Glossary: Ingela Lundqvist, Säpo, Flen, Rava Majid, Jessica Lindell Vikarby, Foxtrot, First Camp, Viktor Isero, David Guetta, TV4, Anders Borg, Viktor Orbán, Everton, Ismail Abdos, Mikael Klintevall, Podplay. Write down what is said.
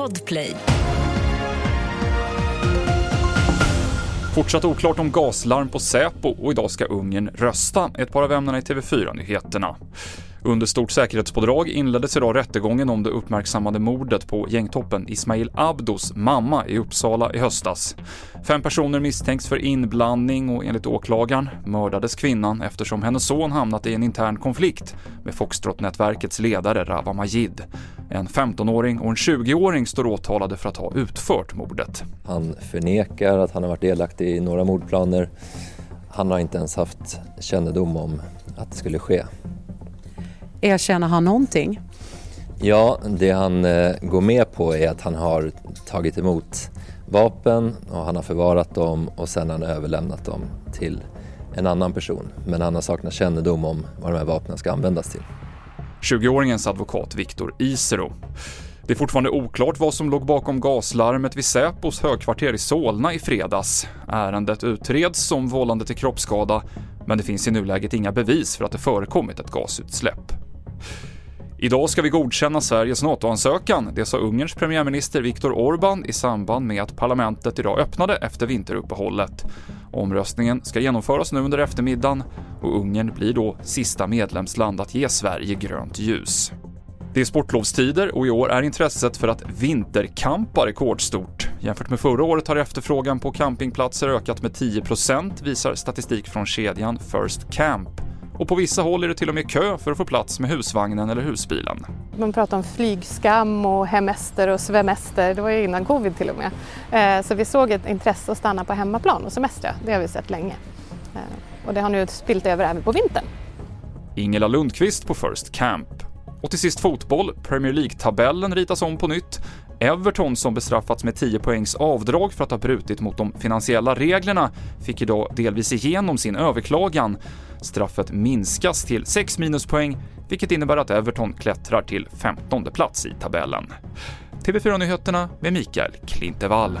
Podplay. Fortsatt oklart om gaslarm på Säpo och idag ska Ungern rösta. Ett par av ämnena i TV4-nyheterna. Under stort säkerhetspådrag inleddes idag rättegången om det uppmärksammade mordet på gängtoppen Ismail Abdos mamma i Uppsala i höstas. 5 personer misstänks för inblandning och enligt åklagaren mördades kvinnan eftersom hennes son hamnat i en intern konflikt med Foxtrot-nätverkets ledare Rava Majid. En 15-åring och en 20-åring står åtalade för att ha utfört mordet. Han förnekar att han har varit delaktig i några mordplaner. Han har inte ens haft kännedom om att det skulle ske. Erkänner han någonting? Ja, det han går med på är att han har tagit emot vapen och han har förvarat dem och sen har han överlämnat dem till en annan person. Men han har saknat kännedom om vad de här vapnen ska användas till. 20-åringens advokat Viktor Isero. Det är fortfarande oklart vad som låg bakom gaslarmet vid Säpos högkvarter i Solna i fredags. Ärendet utreds som vållande till kroppsskada, men det finns i nuläget inga bevis för att det förekommit ett gasutsläpp. Idag ska vi godkänna Sveriges NATO-ansökan, det sa Ungerns premiärminister Viktor Orbán i samband med att parlamentet idag öppnade efter vinteruppehållet. Omröstningen ska genomföras nu under eftermiddagen och Ungern blir då sista medlemsland att ge Sverige grönt ljus. Det är sportlovstider och i år är intresset för att vinterkampa rekordstort. Jämfört med förra året har efterfrågan på campingplatser ökat med 10%, visar statistik från kedjan First Camp. Och på vissa håll är det till och med kö för att få plats med husvagnen eller husbilen. Man pratar om flygskam och hemester och svemester, det var ju innan covid till och med. Så vi såg ett intresse att stanna på hemmaplan och semestra, det har vi sett länge. Och det har nu spilt över även på vintern. Ingela Lundqvist på First Camp. Och till sist fotboll, Premier League-tabellen ritas om på nytt. Everton, som bestraffats med 10 poängs avdrag för att ha brutit mot de finansiella reglerna, fick idag delvis igenom sin överklagan. Straffet minskas till 6 minuspoäng, vilket innebär att Everton klättrar till 15:e plats i tabellen. TV4-nyheterna med Mikael Klintevall.